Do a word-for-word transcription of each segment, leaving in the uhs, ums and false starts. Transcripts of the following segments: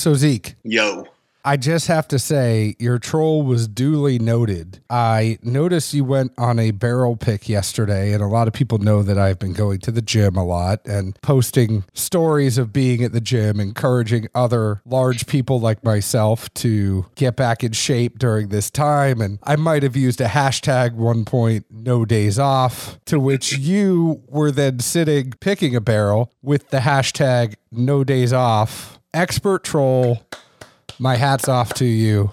So, Zeke. Yo. I just have to say, your troll was duly noted. I noticed you went on a barrel pick yesterday, and a lot of people know that I've been going to the gym a lot and posting stories of being at the gym, encouraging other large people like myself to get back in shape during this time. And I might have used a hashtag one point, no days off, to which you were then sitting picking a barrel with the hashtag no days off. Expert troll. My hat's off to you.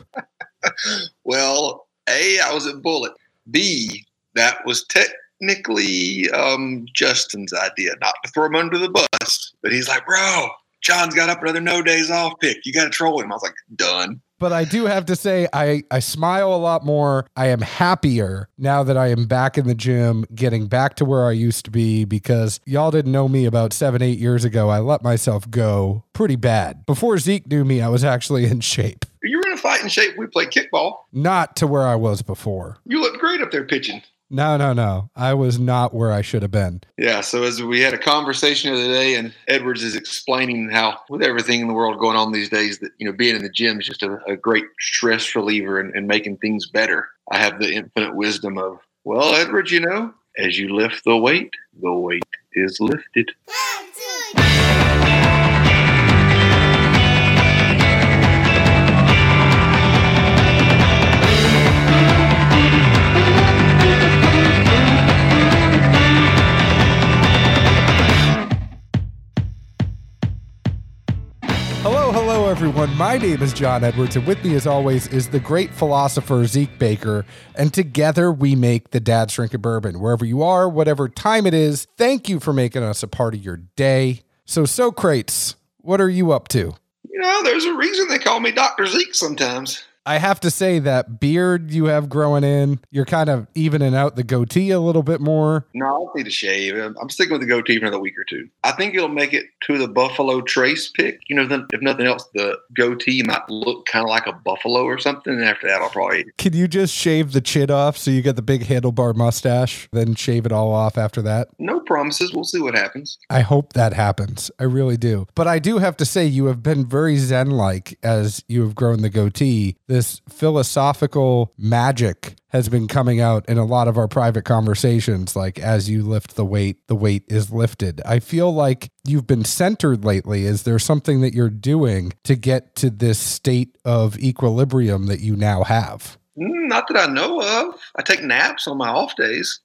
Well, A, I was at Bullet. B, that was technically um, Justin's idea, not to throw him under the bus. But he's like, bro, John's got up another no days off pick. You got to troll him. I was like, done. But I do have to say, I, I smile a lot more. I am happier now that I am back in the gym, getting back to where I used to be, because y'all didn't know me about seven, eight years ago. I let myself go pretty bad. Before Zeke knew me, I was actually in shape. You were in a fighting shape. We played kickball. Not to where I was before. You looked great up there pitching. No, no, no. I was not where I should have been. Yeah, so as we had a conversation the other day, and Edwards is explaining how with everything in the world going on these days that, you know, being in the gym is just a, a great stress reliever and, and making things better. I have the infinite wisdom of, well, Edwards, you know, as you lift the weight, the weight is lifted. One, two, three. Hello, everyone. My name is John Edwards, and with me, as always, is the great philosopher Zeke Baker, and together we make the Dad's Drinking Bourbon. Wherever you are, whatever time it is, thank you for making us a part of your day. So, Socrates, what are you up to? You know, there's a reason they call me Doctor Zeke sometimes. I have to say that beard you have growing in, you're kind of evening out the goatee a little bit more. No, I don't need to shave. I'm sticking with the goatee for another week or two. I think it'll make it to the Buffalo Trace pick. You know, then, if nothing else, the goatee might look kind of like a buffalo or something. And after that, I'll probably eat it. Can you just shave the chin off so you get the big handlebar mustache, then shave it all off after that? No promises. We'll see what happens. I hope that happens. I really do. But I do have to say you have been very zen-like as you have grown the goatee. This philosophical magic has been coming out in a lot of our private conversations, like as you lift the weight, the weight is lifted. I feel like you've been centered lately. Is there something that you're doing to get to this state of equilibrium that you now have? Not that I know of. I take naps on my off days.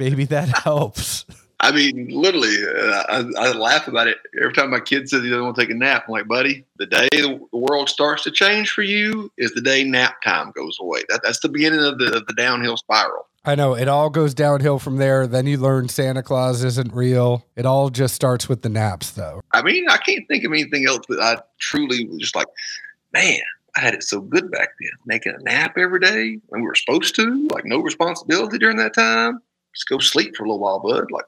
Maybe that helps. I mean, literally, uh, I, I laugh about it. Every time my kid says he doesn't want to take a nap, I'm like, buddy, the day the world starts to change for you is the day nap time goes away. That, that's the beginning of the, the downhill spiral. I know. It all goes downhill from there. Then you learn Santa Claus isn't real. It all just starts with the naps, though. I mean, I can't think of anything else that I truly was just like, man, I had it so good back then. Making a nap every day when we were supposed to, like no responsibility during that time. Just go sleep for a little while, bud. Like,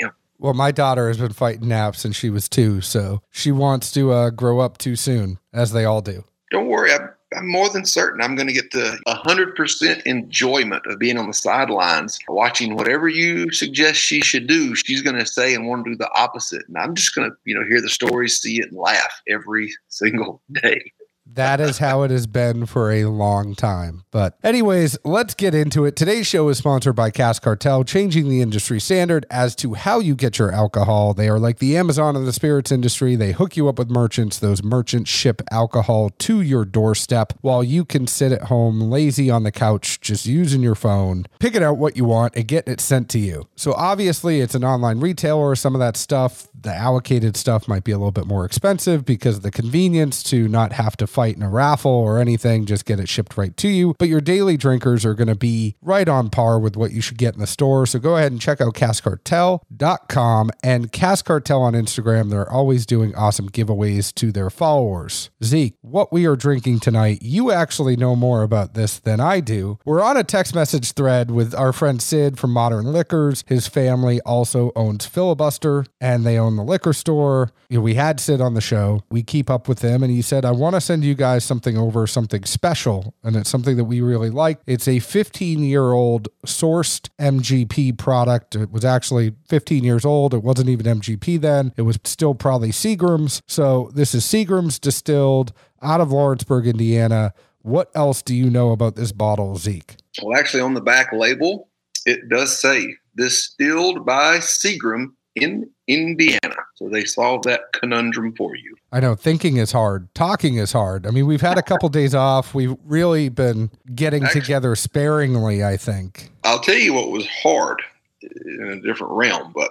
damn. Well, my daughter has been fighting naps since she was two, so she wants to uh, grow up too soon, as they all do. Don't worry. I'm, I'm more than certain I'm going to get the one hundred percent enjoyment of being on the sidelines, watching whatever you suggest she should do. She's going to say and want to do the opposite, and I'm just going to, you know, hear the stories, see it, and laugh every single day. That is how it has been for a long time. But anyways, let's get into it. Today's show is sponsored by Cask Cartel, changing the industry standard as to how you get your alcohol. They are like the Amazon of the spirits industry. They hook you up with merchants. Those merchants ship alcohol to your doorstep while you can sit at home lazy on the couch, just using your phone, picking out what you want and getting it sent to you. So obviously it's an online retailer. Some of that stuff, the allocated stuff might be a little bit more expensive because of the convenience to not have to find in a raffle or anything, just get it shipped right to you. But your daily drinkers are going to be right on par with what you should get in the store. So go ahead and check out cask cartel dot com and Cask Cartel on Instagram. They're always doing awesome giveaways to their followers. Zeke, what we are drinking tonight, you actually know more about this than I do. We're on a text message thread with our friend Sid from Modern Liquors. His family also owns Filibuster and they own own the liquor store. You know, we had Sid on the show. We keep up with him, and he said, I want to send you guys something over, something special, and it's something that we really like. It's a fifteen-year-old sourced M G P product. It was actually fifteen years old. It wasn't even M G P then. It was still probably Seagram's. So this is Seagram's distilled out of Lawrenceburg, Indiana. What else do you know about this bottle, Zeke? Well, actually, on the back label, it does say distilled by Seagram in Indiana. So they solved that conundrum for you. I know. Thinking is hard. Talking is hard. I mean, we've had a couple days off. We've really been getting actually, together sparingly, I think. I'll tell you what was hard in a different realm, but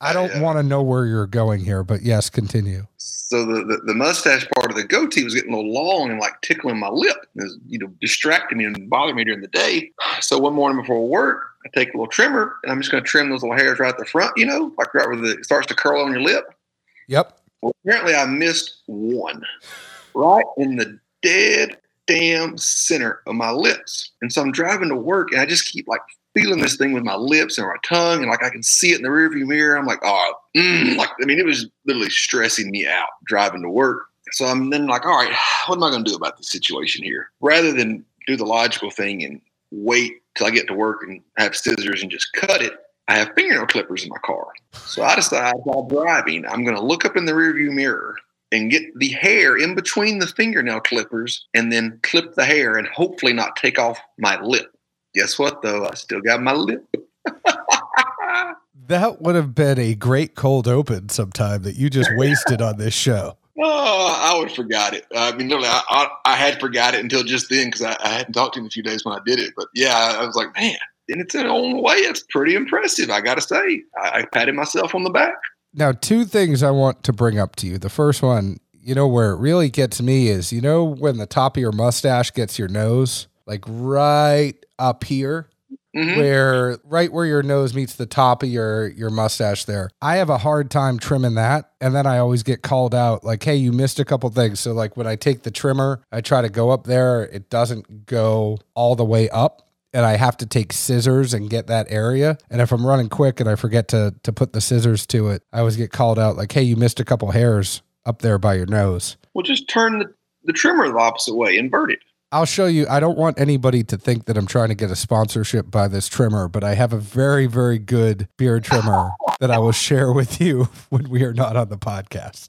I don't uh, want to know where you're going here, but yes, continue. So the, the, the mustache part of the goatee was getting a little long and like tickling my lip. It was, you know, distracting me and bothering me during the day. So one morning before work, I take a little trimmer and I'm just going to trim those little hairs right at the front, you know, like right where the, it starts to curl on your lip. Yep. Well, apparently I missed one right in the dead damn center of my lips. And so I'm driving to work and I just keep like feeling this thing with my lips and my tongue, and like I can see it in the rearview mirror. I'm like, oh, mm. like I mean, it was literally stressing me out driving to work. So I'm then like, all right, what am I going to do about this situation here? Rather than do the logical thing and wait till I get to work and have scissors and just cut it, I have fingernail clippers in my car. So I decide while driving, I'm going to look up in the rearview mirror and get the hair in between the fingernail clippers, and then clip the hair and hopefully not take off my lip. Guess what, though? I still got my lip. That would have been a great cold open sometime that you just wasted on this show. Oh, I would have forgot it. I mean, literally, I, I, I had forgot it until just then because I, I hadn't talked to him in a few days when I did it. But, yeah, I, I was like, man, in its own way, it's pretty impressive, I got to say. I, I patted myself on the back. Now, two things I want to bring up to you. The first one, you know, where it really gets me is, you know, when the top of your mustache gets your nose, like right up here, mm-hmm. where right where your nose meets the top of your, your mustache there. I have a hard time trimming that. And then I always get called out like, hey, you missed a couple things. So like when I take the trimmer, I try to go up there. It doesn't go all the way up. And I have to take scissors and get that area. And if I'm running quick and I forget to to put the scissors to it, I always get called out like, hey, you missed a couple hairs up there by your nose. Well, just turn the, the trimmer the opposite way, invert it. I'll show you. I don't want anybody to think that I'm trying to get a sponsorship by this trimmer, but I have a very, very good beard trimmer that I will share with you when we are not on the podcast.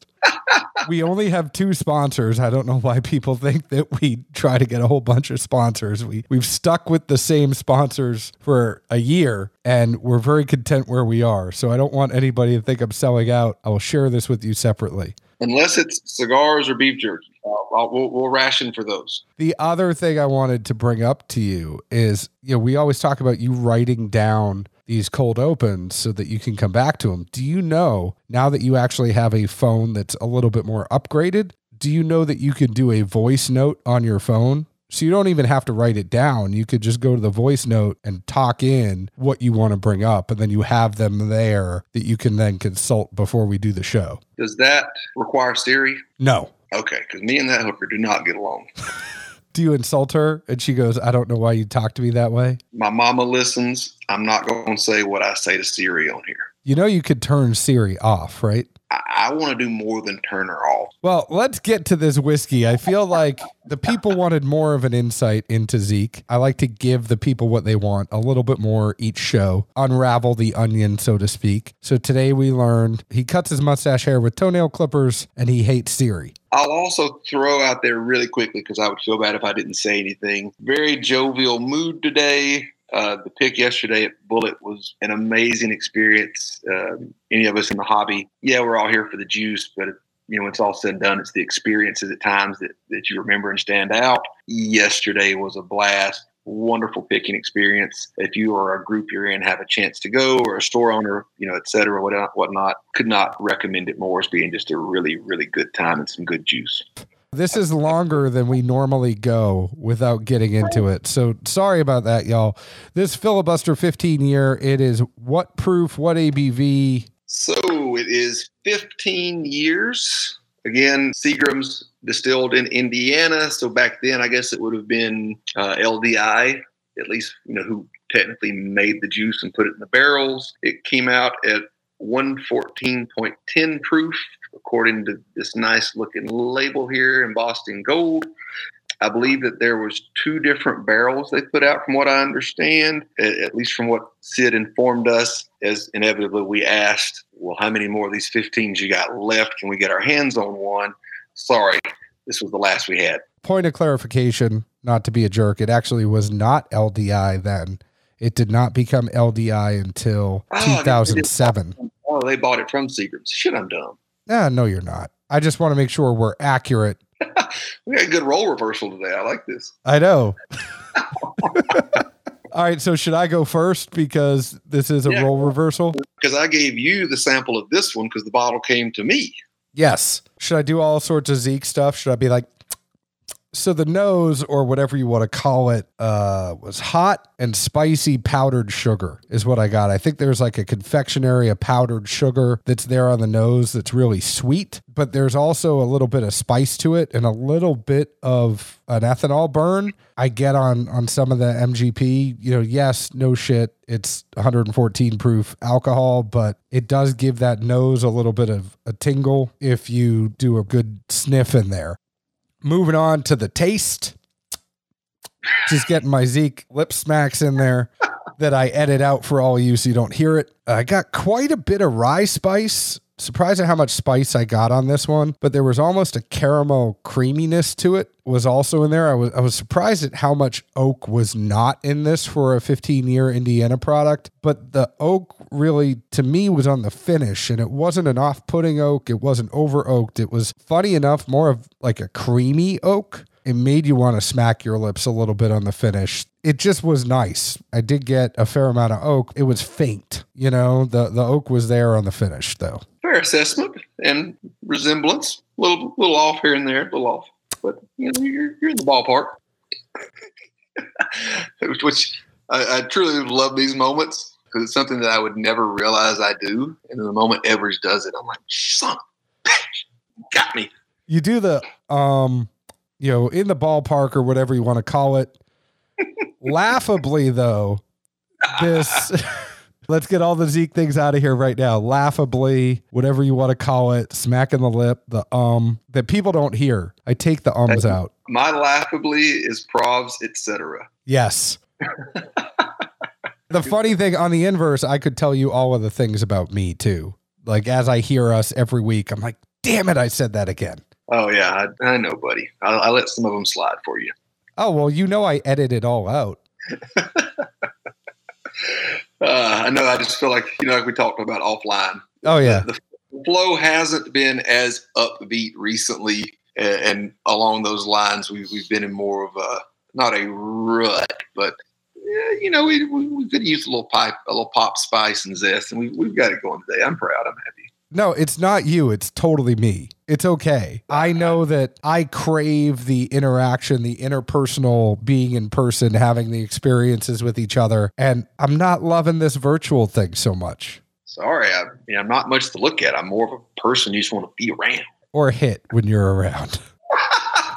We only have two sponsors. I don't know why people think that we try to get a whole bunch of sponsors. We, we've stuck with the same sponsors for a year, and we're very content where we are. So I don't want anybody to think I'm selling out. I will share this with you separately. Unless it's cigars or beef jerky. Uh, we'll, we'll ration for those. The other thing I wanted to bring up to you is, you know, we always talk about you writing down these cold opens so that you can come back to them. Do you know, now that you actually have a phone that's a little bit more upgraded, do you know that you can do a voice note on your phone? So you don't even have to write it down. You could just go to the voice note and talk in what you want to bring up, and then you have them there that you can then consult before we do the show. Does that require Siri? No. Okay, because me and that hooker do not get along. Do you insult her? And she goes, I don't know why you talk to me that way. My mama listens. I'm not going to say what I say to Siri on here. You know you could turn Siri off, right? I, I want to do more than turn her off. Well, let's get to this whiskey. I feel like the people wanted more of an insight into Zeke. I like to give the people what they want a little bit more each show, unravel the onion, so to speak. So today we learned he cuts his mustache hair with toenail clippers and he hates Siri. I'll also throw out there really quickly, because I would feel bad if I didn't say anything. Very jovial mood today. Uh, the pick yesterday at Bullet was an amazing experience. Uh, any of us in the hobby, yeah, we're all here for the juice, but, you know, when it's all said and done, it's the experiences at times that, that you remember and stand out. Yesterday was a blast. Wonderful picking experience. If you or a group you're in have a chance to go, or a store owner, you know, et cetera, whatnot, could not recommend it more as being just a really, really good time and some good juice. This is longer than we normally go without getting into it. So sorry about that, y'all. This Filibuster fifteen year, it is what proof, what A B V? So it is fifteen years. Again, Seagram's distilled in Indiana. So back then, I guess it would have been uh, L D I, at least, you know, who technically made the juice and put it in the barrels. It came out at one fourteen point ten proof, according to this nice looking label here in Boston Gold. I believe that there was two different barrels they put out, from what I understand, at least from what Sid informed us. As inevitably, we asked, well, how many more of these fifteens you got left? Can we get our hands on one? Sorry, this was the last we had. Point of clarification, not to be a jerk, it actually was not L D I then. It did not become L D I until oh, two thousand seven. They oh, they bought it from Seagram's. Shit, I'm dumb. Nah, no, you're not. I just want to make sure we're accurate. We got a good role reversal today. I like this. I know. All right. So should I go first because this is a yeah, role reversal? Because I gave you the sample of this one because the bottle came to me. Yes. Should I do all sorts of Zeke stuff? Should I be like, so the nose, or whatever you want to call it, uh, was hot and spicy powdered sugar is what I got. I think there's like a confectionery of powdered sugar that's there on the nose that's really sweet, but there's also a little bit of spice to it and a little bit of an ethanol burn I get on, on some of the M G P. You know, yes, no shit, it's one fourteen proof alcohol, but it does give that nose a little bit of a tingle if you do a good sniff in there. Moving on to the taste, just getting my Zeke lip smacks in there that I edit out for all you so you don't hear it. I got quite a bit of rye spice. Surprised at how much spice I got on this one, but there was almost a caramel creaminess to it was also in there. I was I was surprised at how much oak was not in this for a fifteen-year Indiana product, but the oak really, to me, was on the finish, and it wasn't an off-putting oak. It wasn't over-oaked. It was, funny enough, more of like a creamy oak. It made you want to smack your lips a little bit on the finish. It just was nice. I did get a fair amount of oak. It was faint. You know, the, the oak was there on the finish, though. Fair assessment and resemblance. A little, little off here and there, a little off. But, you know, you're, you're in the ballpark. Which I, I truly love these moments because it's something that I would never realize I do. And the moment Evers does it, I'm like, son of a bitch, got me. You do the... um. you know, in the ballpark or whatever you want to call it. Laughably, though, this, let's get all the Zeke things out of here right now. Laughably, whatever you want to call it, smacking the lip, the um, that people don't hear. I take the ums out. My laughably is provs, et cetera. Yes. The funny thing on the inverse, I could tell you all of the things about me too. Like as I hear us every week, I'm like, damn it, I said that again. Oh, yeah, I, I know, buddy. I, I let some of them slide for you. Oh, well, you know I edit it all out. uh, I know, I just feel like, you know, like we talked about offline. Oh, yeah. The, the flow hasn't been as upbeat recently, and, and along those lines, we've, we've been in more of a, not a rut, but, yeah, you know, we, we, we've been used a little, pipe, a little pop spice and zest, and we, we've got it going today. I'm proud. I'm happy. No, it's not you. It's totally me. It's okay. I know that I crave the interaction, the interpersonal, being in person, having the experiences with each other. And I'm not loving this virtual thing so much. Sorry. I, you know, I'm not much to look at. I'm more of a person you just want to be around. Or hit when you're around.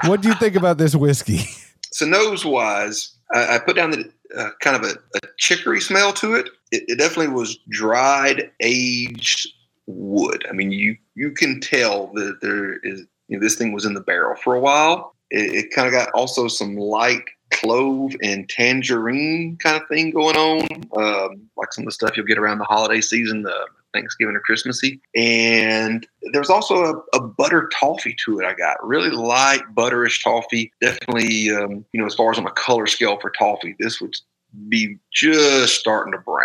What do you think about this whiskey? So nose-wise, I, I put down the uh, kind of a, a chicory smell to it. It, it definitely was dried, aged wood. I mean, you you can tell that there is, you know, this thing was in the barrel for a while. It, it kind of got also some light clove and tangerine kind of thing going on, um, like some of the stuff you'll get around the holiday season, the Thanksgiving or Christmassy. And there's also a, a butter toffee to it. I got really light butterish toffee. Definitely, um, you know, as far as on a color scale for toffee, this would be just starting to brown.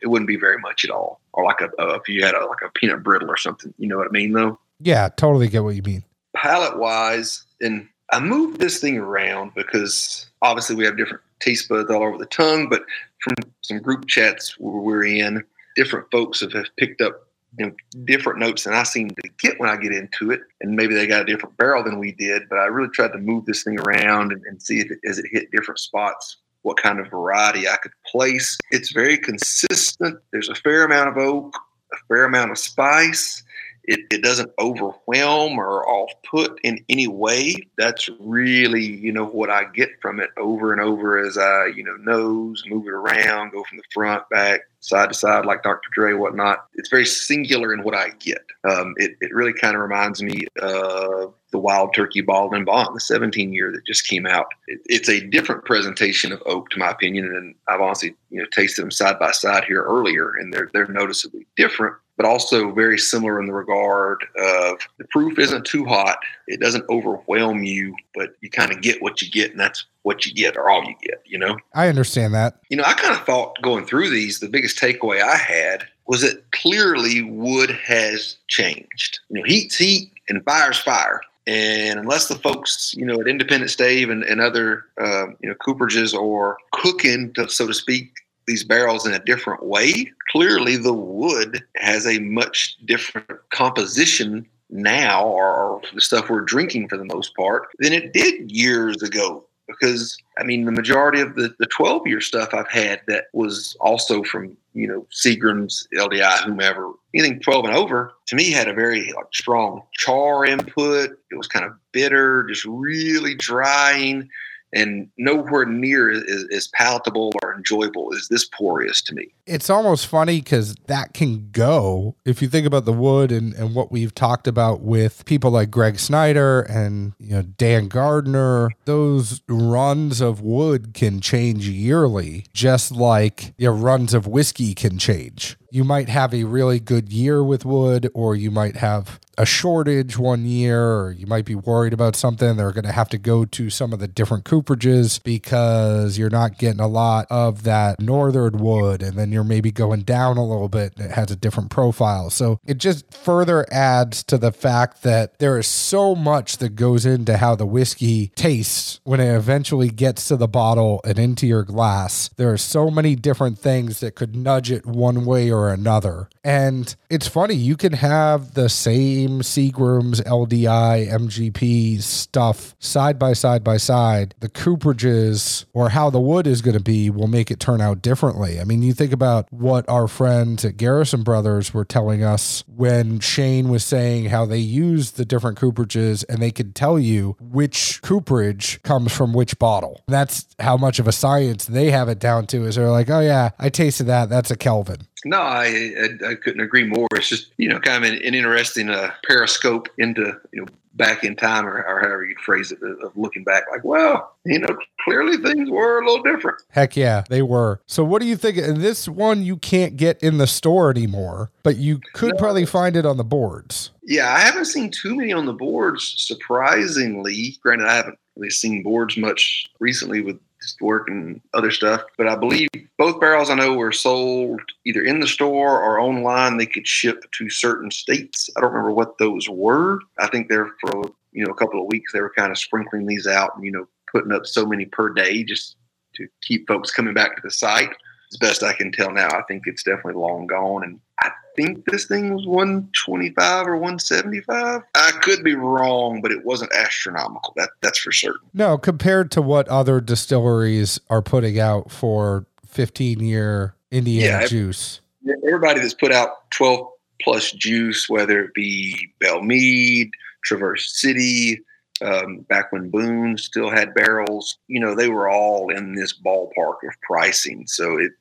It wouldn't be very much at all. Or like a, uh, if you had a, like a peanut brittle or something, you know what I mean though? Yeah, totally get what you mean. Palette wise. And I moved this thing around because obviously we have different taste buds all over the tongue, but from some group chats we're in, different folks have, have picked up, you know, different notes than I seem to get when I get into it. And maybe they got a different barrel than we did, but I really tried to move this thing around and, and see if it, as it hit different spots, what kind of variety I could place. It's very consistent. There's a fair amount of oak, a fair amount of spice. it, it doesn't overwhelm or off-put in any way. That's really, you know, what I get from it over and over as I, you know, nose, move it around, go from the front, back, side to side like Doctor Dre, whatnot. It's very singular in what I get. Um, it, it really kind of reminds me of the Wild Turkey Bottled in Bond, the seventeen year that just came out. It, it's a different presentation of oak, to my opinion, and I've honestly, you know, tasted them side by side here earlier, and they're they're noticeably different, but also very similar in the regard of the proof isn't too hot. It doesn't overwhelm you, but you kind of get what you get, and that's what you get or all you get, you know? I understand that. You know, I kind of thought going through these, the biggest takeaway I had was that clearly wood has changed. You know, heat's heat and fire's fire. And unless the folks, you know, at Independent Stave and, and other, um, you know, cooperages are cooking, to, so to speak, these barrels in a different way, clearly the wood has a much different composition now, or the stuff we're drinking for the most part, than it did years ago. Because, I mean, the majority of the, the twelve year stuff I've had that was also from, you know, Seagram's, L D I, whomever, anything twelve and over, to me had a very like, strong char input. It was kind of bitter, just really drying, and nowhere near as, as palatable or enjoyable as this pour is to me. It's almost funny because that can go, if you think about the wood and, and what we've talked about with people like Greg Snyder and, you know, Dan Gardner, those runs of wood can change yearly, just like your runs of whiskey can change. You might have a really good year with wood, or you might have a shortage one year, or you might be worried about something. They're going to have to go to some of the different cooperages because you're not getting a lot of that northern wood, and then you're maybe going down a little bit and it has a different profile. So it just further adds to the fact that there is so much that goes into how the whiskey tastes when it eventually gets to the bottle and into your glass. There are so many different things that could nudge it one way or or another. And it's funny, you can have the same Seagram's, L D I, M G P stuff side by side by side. The cooperages or how the wood is going to be will make it turn out differently. I mean, you think about what our friends at Garrison Brothers were telling us when Shane was saying how they use the different cooperages and they could tell you which cooperage comes from which bottle. That's how much of a science they have it down to, is they're like, oh yeah, I tasted that. That's a Kelvin. No, I, I I couldn't agree more. It's just, you know, kind of an, an interesting uh, periscope into, you know, back in time, or, or however you phrase it, of looking back like, well, you know, clearly things were a little different. Heck yeah, they were. So what do you think? And this one you can't get in the store anymore, but you could no. probably find it on the boards. Yeah, I haven't seen too many on the boards, surprisingly. Granted, I haven't really seen boards much recently with just work and other stuff, but I believe both barrels I know were sold either in the store or online. They could ship to certain states. I don't remember what those were. I think they're for, you know, a couple of weeks they were kind of sprinkling these out and, you know, putting up so many per day just to keep folks coming back to the site. As best I can tell now, I think it's definitely long gone, and I think this thing was one twenty-five or one seventy-five. I could be wrong, but it wasn't astronomical. That that's for certain. No, compared to what other distilleries are putting out for fifteen year Indiana yeah, juice. Everybody that's put out twelve plus juice, whether it be Belle Meade, Traverse City, Um, back when Boone still had barrels, you know, they were all in this ballpark of pricing. So it,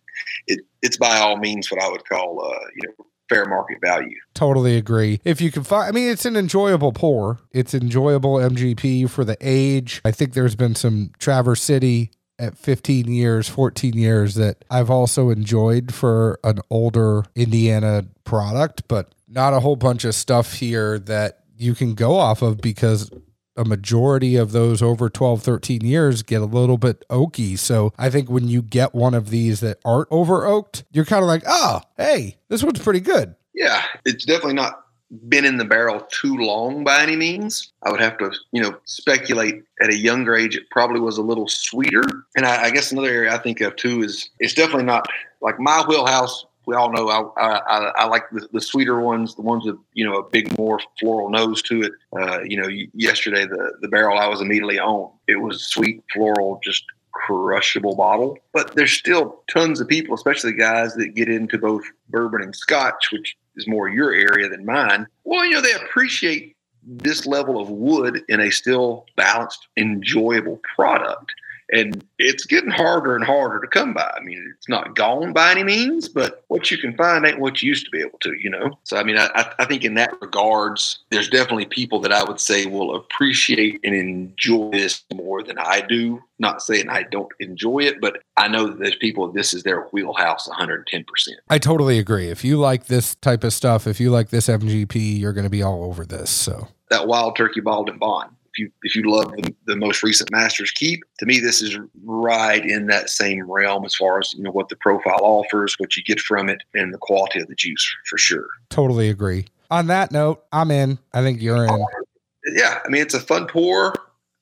it it's by all means what I would call, uh, you know, fair market value. Totally agree. If you can find, I mean, it's an enjoyable pour. It's enjoyable M G P for the age. I think there's been some Traverse City at fifteen years, fourteen years that I've also enjoyed for an older Indiana product, but not a whole bunch of stuff here that you can go off of, because a majority of those over twelve, thirteen years get a little bit oaky. So I think when you get one of these that aren't over oaked, you're kind of like, oh, hey, this one's pretty good. Yeah, it's definitely not been in the barrel too long by any means. I would have to, you know, speculate at a younger age, it probably was a little sweeter. And I, I guess another area I think of too is it's definitely not like my wheelhouse. We all know I I, I like the, the sweeter ones, the ones with, you know, a big, more floral nose to it. Uh, you know, yesterday, the, the barrel I was immediately on, it was sweet, floral, just crushable bottle. But there's still tons of people, especially guys that get into both bourbon and scotch, which is more your area than mine. Well, you know, they appreciate this level of wood in a still balanced, enjoyable product. And it's getting harder and harder to come by. I mean, it's not gone by any means, but what you can find ain't what you used to be able to, you know? So, I mean, I, I think in that regards, there's definitely people that I would say will appreciate and enjoy this more than I do. Not saying I don't enjoy it, but I know that there's people, this is their wheelhouse one hundred ten percent. I totally agree. If you like this type of stuff, if you like this M G P, you're going to be all over this. So that Wild Turkey Bottled in Bond. If you, if you love the, the most recent Masters Keep, to me, this is right in that same realm as far as, you know, what the profile offers, what you get from it, and the quality of the juice, for sure. Totally agree. On that note, I'm in. I think you're in. Yeah. I mean, it's a fun pour,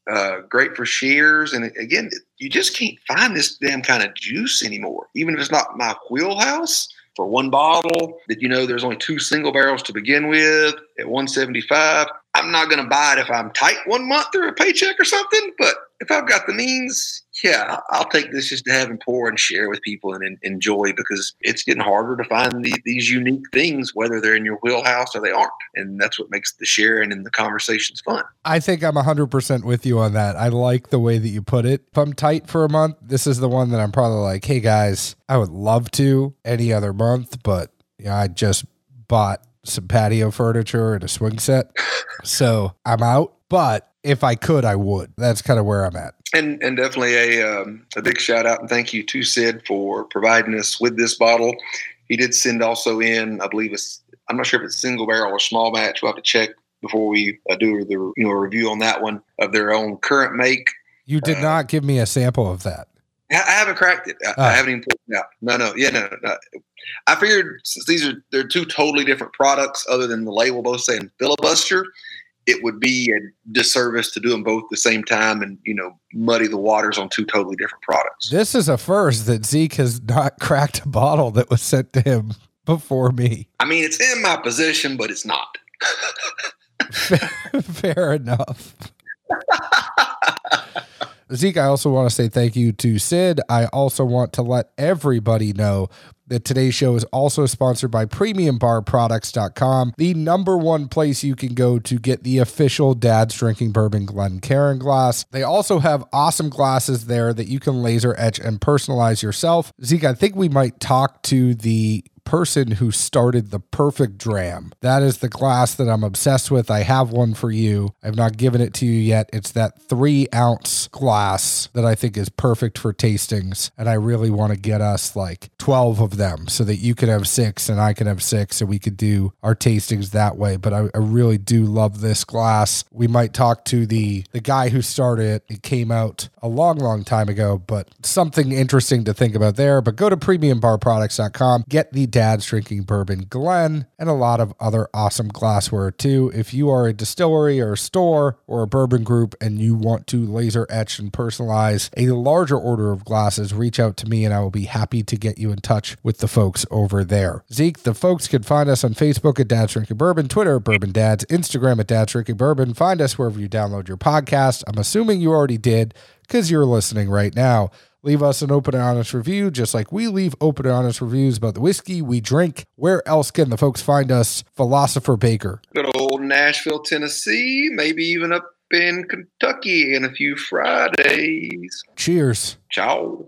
uh, great for shares. And again, you just can't find this damn kind of juice anymore. Even if it's not my wheelhouse, for one bottle that, you know, there's only two single barrels to begin with at one seventy-five. I'm not going to buy it if I'm tight one month or a paycheck or something, but if I've got the means, yeah, I'll take this just to have and pour and share with people and, and enjoy, because it's getting harder to find the, these unique things, whether they're in your wheelhouse or they aren't. And that's what makes the sharing and the conversations fun. I think I'm one hundred percent with you on that. I like the way that you put it. If I'm tight for a month, this is the one that I'm probably like, hey guys, I would love to any other month, but yeah, I just bought some patio furniture and a swing set. So I'm out. But if I could, I would. That's kind of where I'm at. And and definitely a, um, a big shout out and thank you to Sid for providing us with this bottle. He did send also in, I believe it's, I'm not sure if it's single barrel or small batch. We'll have to check before we uh, do the you know review on that one of their own current make. You did uh, not give me a sample of that. I, I haven't cracked it. I, oh. I haven't even put it out. No, no. Yeah, no, no. I figured since these are they're two totally different products other than the label both saying Filibuster, it would be a disservice to do them both at the same time and, you know, muddy the waters on two totally different products. This is a first that Zeke has not cracked a bottle that was sent to him before me. I mean, it's in my possession, but it's not. fair, fair enough. Zeke, I also want to say thank you to Sid. I also want to let everybody know that today's show is also sponsored by Premium Bar Products dot com, the number one place you can go to get the official Dad's Drinking Bourbon Glencairn glass. They also have awesome glasses there that you can laser etch and personalize yourself. Zeke, I think we might talk to the person who started the Perfect Dram. That is the glass that I'm obsessed with. I have one for you. I've not given it to you yet. It's that three ounce glass that I think is perfect for tastings. And I really want to get us like twelve of them so that you can have six and I can have six and we could do our tastings that way. But I, I really do love this glass. We might talk to the, the guy who started it. It came out a long, long time ago, but something interesting to think about there. But go to Premium Bar Products dot com, get the Dad's Drinking Bourbon Glen, and a lot of other awesome glassware too. If you are a distillery or a store or a bourbon group and you want to laser etch and personalize a larger order of glasses, reach out to me and I will be happy to get you in touch with the folks over there. Zeke, the folks can find us on Facebook at Dad's Drinking Bourbon, Twitter at Bourbon Dads, Instagram at Dad's Drinking Bourbon. Find us wherever you download your podcast. I'm assuming you already did because you're listening right now. Leave us an open and honest review, just like we leave open and honest reviews about the whiskey we drink. Where else can the folks find us, Philosopher Baker? Good old Nashville, Tennessee, maybe even up in Kentucky in a few Fridays. Cheers. Ciao.